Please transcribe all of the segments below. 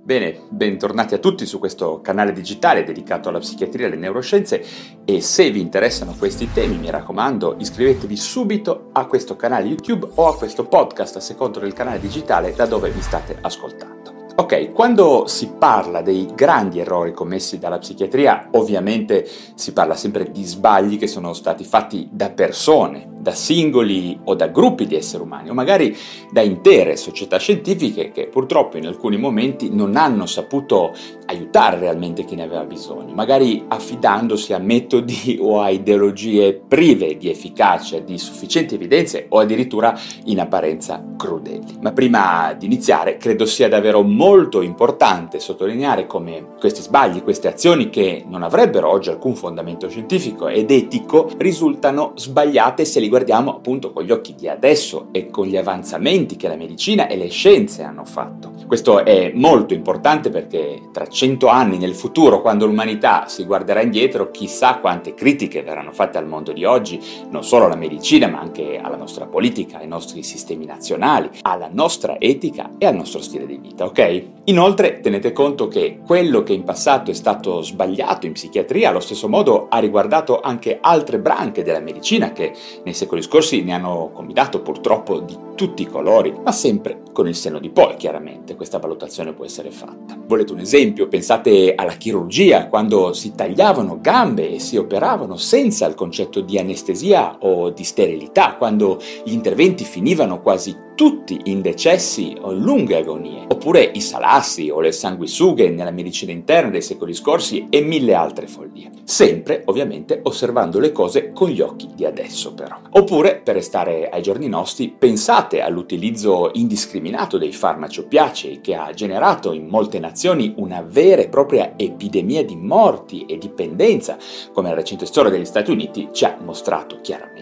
Bene, bentornati a tutti su questo canale digitale dedicato alla psichiatria e alle neuroscienze, e se vi interessano questi temi, mi raccomando, iscrivetevi subito a questo canale YouTube o a questo podcast a seconda del canale digitale da dove vi state ascoltando. Ok, quando si parla dei grandi errori commessi dalla psichiatria, ovviamente si parla sempre di sbagli che sono stati fatti da persone, da singoli o da gruppi di esseri umani, o magari da intere società scientifiche che purtroppo in alcuni momenti non hanno saputo aiutare realmente chi ne aveva bisogno, magari affidandosi a metodi o a ideologie prive di efficacia, di sufficienti evidenze o addirittura in apparenza crudeli. Ma prima di iniziare, credo sia davvero molto importante sottolineare come questi sbagli, queste azioni che non avrebbero oggi alcun fondamento scientifico ed etico, risultano sbagliate se li guardiamo appunto con gli occhi di adesso e con gli avanzamenti che la medicina e le scienze hanno fatto. Questo è molto importante perché tra 100 anni nel futuro, quando l'umanità si guarderà indietro, chissà quante critiche verranno fatte al mondo di oggi, non solo alla medicina ma anche alla nostra politica, ai nostri sistemi nazionali, alla nostra etica e al nostro stile di vita, ok? Inoltre tenete conto che quello che in passato è stato sbagliato in psichiatria allo stesso modo ha riguardato anche altre branche della medicina che nei secoli scorsi ne hanno combinato purtroppo di tutti i colori, ma sempre con il senno di poi, chiaramente, questa valutazione può essere fatta. Volete un esempio? Pensate alla chirurgia, quando si tagliavano gambe e si operavano senza il concetto di anestesia o di sterilità, quando gli interventi finivano quasi tutti in decessi o lunghe agonie, oppure i salassi o le sanguisughe nella medicina interna dei secoli scorsi e mille altre follie. Sempre, ovviamente, osservando le cose con gli occhi di adesso, però. Oppure, per restare ai giorni nostri, pensate all'utilizzo indiscriminato dei farmaci oppiacei che ha generato in molte nazioni una vera e propria epidemia di morti e dipendenza, come la recente storia degli Stati Uniti ci ha mostrato chiaramente.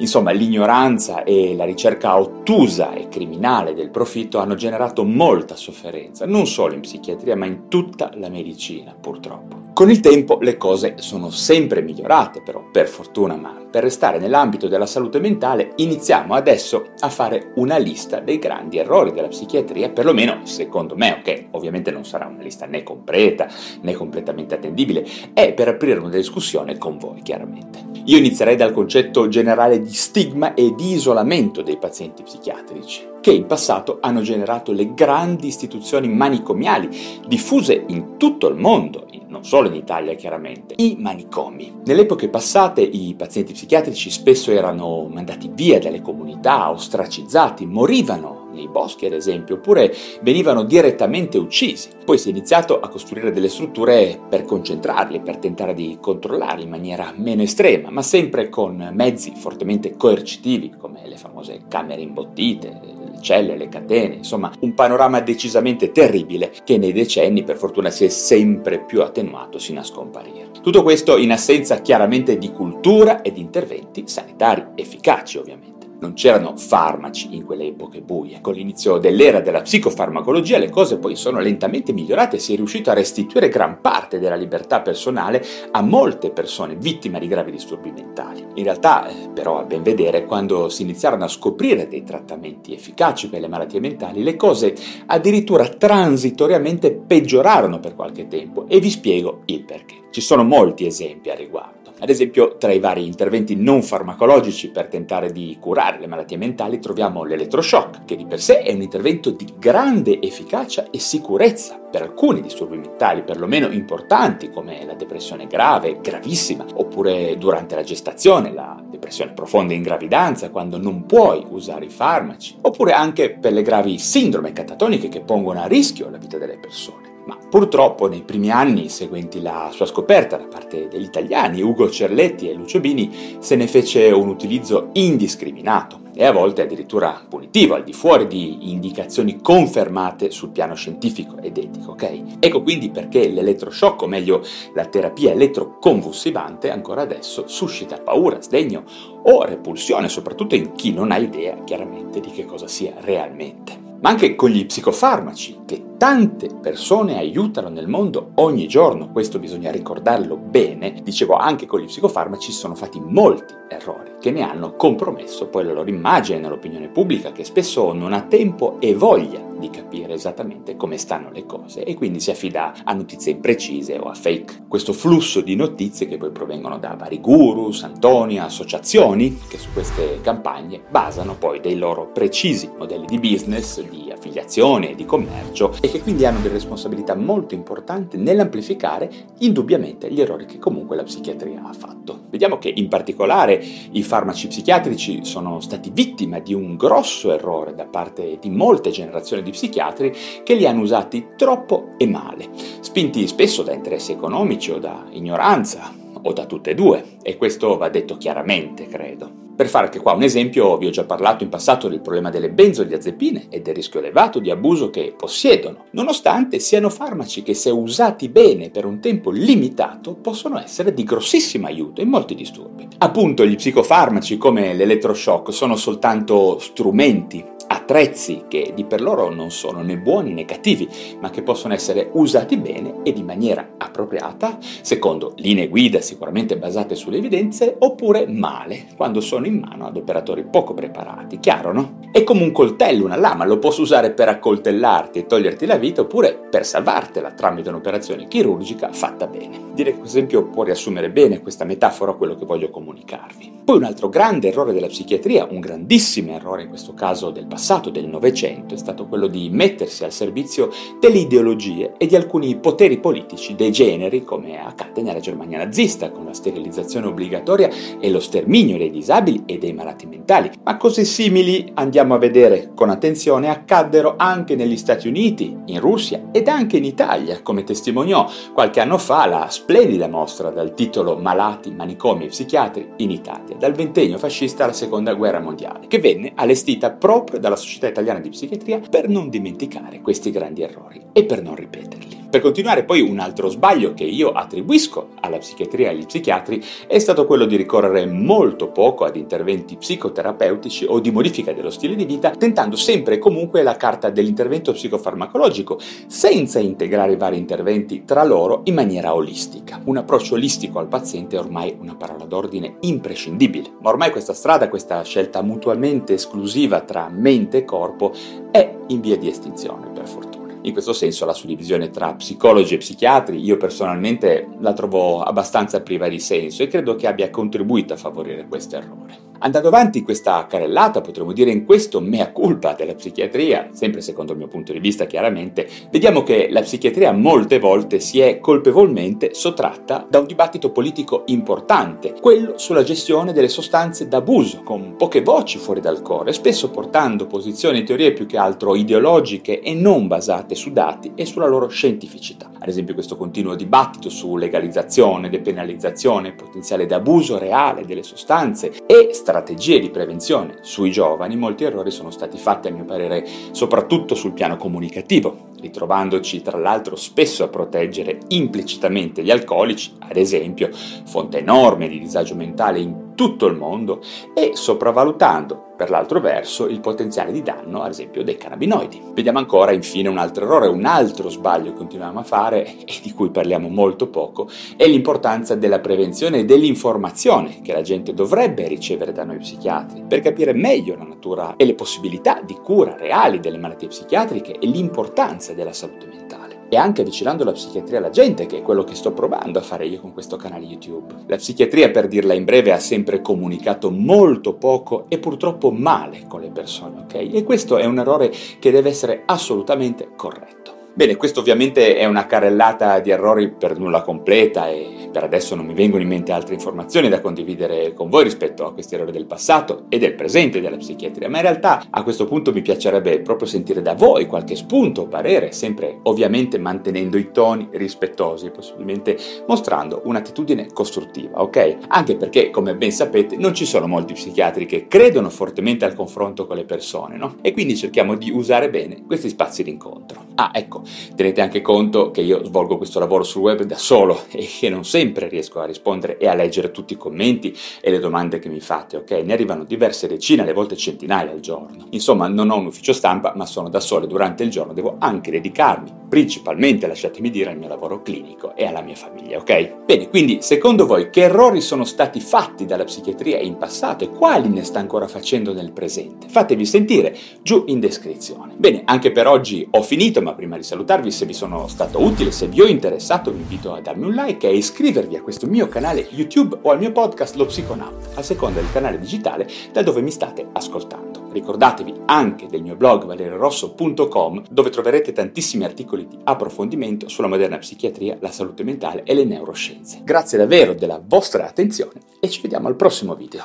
Insomma, l'ignoranza e la ricerca ottusa e criminale del profitto hanno generato molta sofferenza, non solo in psichiatria, ma in tutta la medicina, purtroppo. Con il tempo le cose sono sempre migliorate, però, per fortuna, ma per restare nell'ambito della salute mentale iniziamo adesso a fare una lista dei grandi errori della psichiatria, perlomeno secondo me, ok? Ovviamente non sarà una lista né completa né completamente attendibile, è per aprire una discussione con voi, chiaramente. Io inizierei dal concetto generale di stigma e di isolamento dei pazienti psichiatrici, che in passato hanno generato le grandi istituzioni manicomiali diffuse in tutto il mondo, non solo in Italia chiaramente, i manicomi. Nelle epoche passate i pazienti psichiatrici spesso erano mandati via dalle comunità, ostracizzati, morivano nei boschi ad esempio, oppure venivano direttamente uccisi. Poi si è iniziato a costruire delle strutture per concentrarli, per tentare di controllarli in maniera meno estrema, ma sempre con mezzi fortemente coercitivi, come le famose camere imbottite, le celle, le catene, insomma un panorama decisamente terribile che nei decenni per fortuna si è sempre più attenuato sino a scomparire. Tutto questo in assenza chiaramente di cultura e di interventi sanitari efficaci, ovviamente. Non c'erano farmaci in quelle epoche buie. Con l'inizio dell'era della psicofarmacologia le cose poi sono lentamente migliorate e si è riuscito a restituire gran parte della libertà personale a molte persone vittime di gravi disturbi mentali. In realtà, però, a ben vedere, quando si iniziarono a scoprire dei trattamenti efficaci per le malattie mentali, le cose addirittura transitoriamente peggiorarono per qualche tempo, e vi spiego il perché. Ci sono molti esempi a riguardo. Ad esempio, tra i vari interventi non farmacologici per tentare di curare le malattie mentali troviamo l'elettroshock, che di per sé è un intervento di grande efficacia e sicurezza per alcuni disturbi mentali, perlomeno importanti, come la depressione grave, gravissima, oppure durante la gestazione, la depressione profonda in gravidanza, quando non puoi usare i farmaci, oppure anche per le gravi sindrome catatoniche che pongono a rischio la vita delle persone. ma purtroppo nei primi anni seguenti la sua scoperta da parte degli italiani, Ugo Cerletti e Lucio Bini, se ne fece un utilizzo indiscriminato e a volte addirittura punitivo, al di fuori di indicazioni confermate sul piano scientifico ed etico, ok? Ecco quindi perché l'elettroshock, o meglio la terapia elettroconvulsivante, ancora adesso suscita paura, sdegno o repulsione, soprattutto in chi non ha idea chiaramente di che cosa sia realmente. Ma anche con gli psicofarmaci, che tante persone aiutano nel mondo ogni giorno, questo bisogna ricordarlo bene, dicevo, anche con gli psicofarmaci sono fatti molti errori che ne hanno compromesso poi la loro immagine nell'opinione pubblica, che spesso non ha tempo e voglia di capire esattamente come stanno le cose e quindi si affida a notizie imprecise o a fake. Questo flusso di notizie che poi provengono da vari guru, santoni, associazioni che su queste campagne basano poi dei loro precisi modelli di business, di affiliazione e di commercio, e che quindi hanno delle responsabilità molto importanti nell'amplificare indubbiamente gli errori che comunque la psichiatria ha fatto. Vediamo che in particolare i farmaci psichiatrici sono stati vittima di un grosso errore da parte di molte generazioni di psichiatri che li hanno usati troppo e male, spinti spesso da interessi economici o da ignoranza, o da tutte e due, e questo va detto chiaramente, credo. Per fare anche qua un esempio, vi ho già parlato in passato del problema delle benzodiazepine e del rischio elevato di abuso che possiedono, nonostante siano farmaci che, se usati bene per un tempo limitato, possono essere di grossissimo aiuto in molti disturbi. Appunto, gli psicofarmaci come l'elettroshock sono soltanto strumenti, attrezzi che di per loro non sono né buoni né cattivi, ma che possono essere usati bene e in maniera appropriata, secondo linee guida sicuramente basate sulle evidenze, oppure male, quando sono in mano ad operatori poco preparati, chiaro, no? È come un coltello, una lama, lo posso usare per accoltellarti e toglierti la vita, oppure per salvartela tramite un'operazione chirurgica fatta bene. Dire che questo esempio può riassumere bene questa metafora, quello che voglio comunicarvi. Poi un altro grande errore della psichiatria, un grandissimo errore in questo caso del passato, del Novecento, è stato quello di mettersi al servizio delle ideologie e di alcuni poteri politici degeneri, come accadde nella Germania nazista, con la sterilizzazione obbligatoria e lo sterminio dei disabili e dei malati mentali. Ma cose simili, andiamo a vedere con attenzione, accaddero anche negli Stati Uniti, in Russia ed anche in Italia, come testimoniò qualche anno fa la splendida mostra dal titolo Malati, manicomi e psichiatri in Italia, dal ventennio fascista alla seconda guerra mondiale, che venne allestita proprio dalla Società Italiana di Psichiatria per non dimenticare questi grandi errori e per non ripeterli. Per continuare, poi un altro sbaglio che io attribuisco alla psichiatria e agli psichiatri è stato quello di ricorrere molto poco ad interventi psicoterapeutici o di modifica dello stile di vita, tentando sempre e comunque la carta dell'intervento psicofarmacologico, senza integrare i vari interventi tra loro in maniera olistica. Un approccio olistico al paziente è ormai una parola d'ordine imprescindibile, ma ormai questa strada, questa scelta mutuamente esclusiva tra mente e corpo, è in via di estinzione, per fortuna. In questo senso la suddivisione tra psicologi e psichiatri io personalmente la trovo abbastanza priva di senso e credo che abbia contribuito a favorire questo errore. Andando avanti questa carrellata, potremmo dire in questo mea culpa della psichiatria, sempre secondo il mio punto di vista chiaramente, vediamo che la psichiatria molte volte si è colpevolmente sottratta da un dibattito politico importante, quello sulla gestione delle sostanze d'abuso, con poche voci fuori dal coro, e spesso portando posizioni e teorie più che altro ideologiche e non basate su dati e sulla loro scientificità. Ad esempio questo continuo dibattito su legalizzazione, depenalizzazione, potenziale d'abuso reale delle sostanze e strategie di prevenzione sui giovani, molti errori sono stati fatti a mio parere soprattutto sul piano comunicativo, ritrovandoci tra l'altro spesso a proteggere implicitamente gli alcolici, ad esempio, fonte enorme di disagio mentale in tutto il mondo, e sopravvalutando per l'altro verso il potenziale di danno, ad esempio, dei cannabinoidi. Vediamo ancora infine un altro errore, un altro sbaglio che continuiamo a fare e di cui parliamo molto poco, è l'importanza della prevenzione e dell'informazione che la gente dovrebbe ricevere da noi psichiatri per capire meglio la natura e le possibilità di cura reali delle malattie psichiatriche e l'importanza della salute mentale. E anche avvicinando la psichiatria alla gente, che è quello che sto provando a fare io con questo canale YouTube. La psichiatria, per dirla in breve, ha sempre comunicato molto poco e purtroppo male con le persone, ok? E questo è un errore che deve essere assolutamente corretto. Bene, questo ovviamente è una carrellata di errori per nulla completa e per adesso non mi vengono in mente altre informazioni da condividere con voi rispetto a questi errori del passato e del presente della psichiatria, ma in realtà a questo punto mi piacerebbe proprio sentire da voi qualche spunto, parere, sempre ovviamente mantenendo i toni rispettosi, possibilmente mostrando un'attitudine costruttiva, ok? Anche perché, come ben sapete, non ci sono molti psichiatri che credono fortemente al confronto con le persone, no? E quindi cerchiamo di usare bene questi spazi d'incontro. Ah, ecco, tenete anche conto che io svolgo questo lavoro sul web da solo e che non sempre riesco a rispondere e a leggere tutti i commenti e le domande che mi fate, ok? Ne arrivano diverse decine, alle volte centinaia al giorno. Insomma, non ho un ufficio stampa, ma sono da solo e durante il giorno devo anche dedicarmi, principalmente, lasciatemi dire, al mio lavoro clinico e alla mia famiglia, ok? Bene, quindi, secondo voi, che errori sono stati fatti dalla psichiatria in passato e quali ne sta ancora facendo nel presente? Fatevi sentire giù in descrizione. Bene, anche per oggi ho finito, ma prima di salutarvi, se vi sono stato utile, se vi ho interessato, vi invito a darmi un like e a iscrivervi a questo mio canale YouTube o al mio podcast Lo Psiconaut, a seconda del canale digitale da dove mi state ascoltando. Ricordatevi anche del mio blog valeriorosso.com, dove troverete tantissimi articoli di approfondimento sulla moderna psichiatria, la salute mentale e le neuroscienze. Grazie davvero della vostra attenzione e ci vediamo al prossimo video.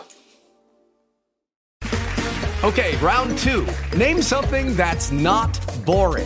Ok, round 2. Name something that's not boring.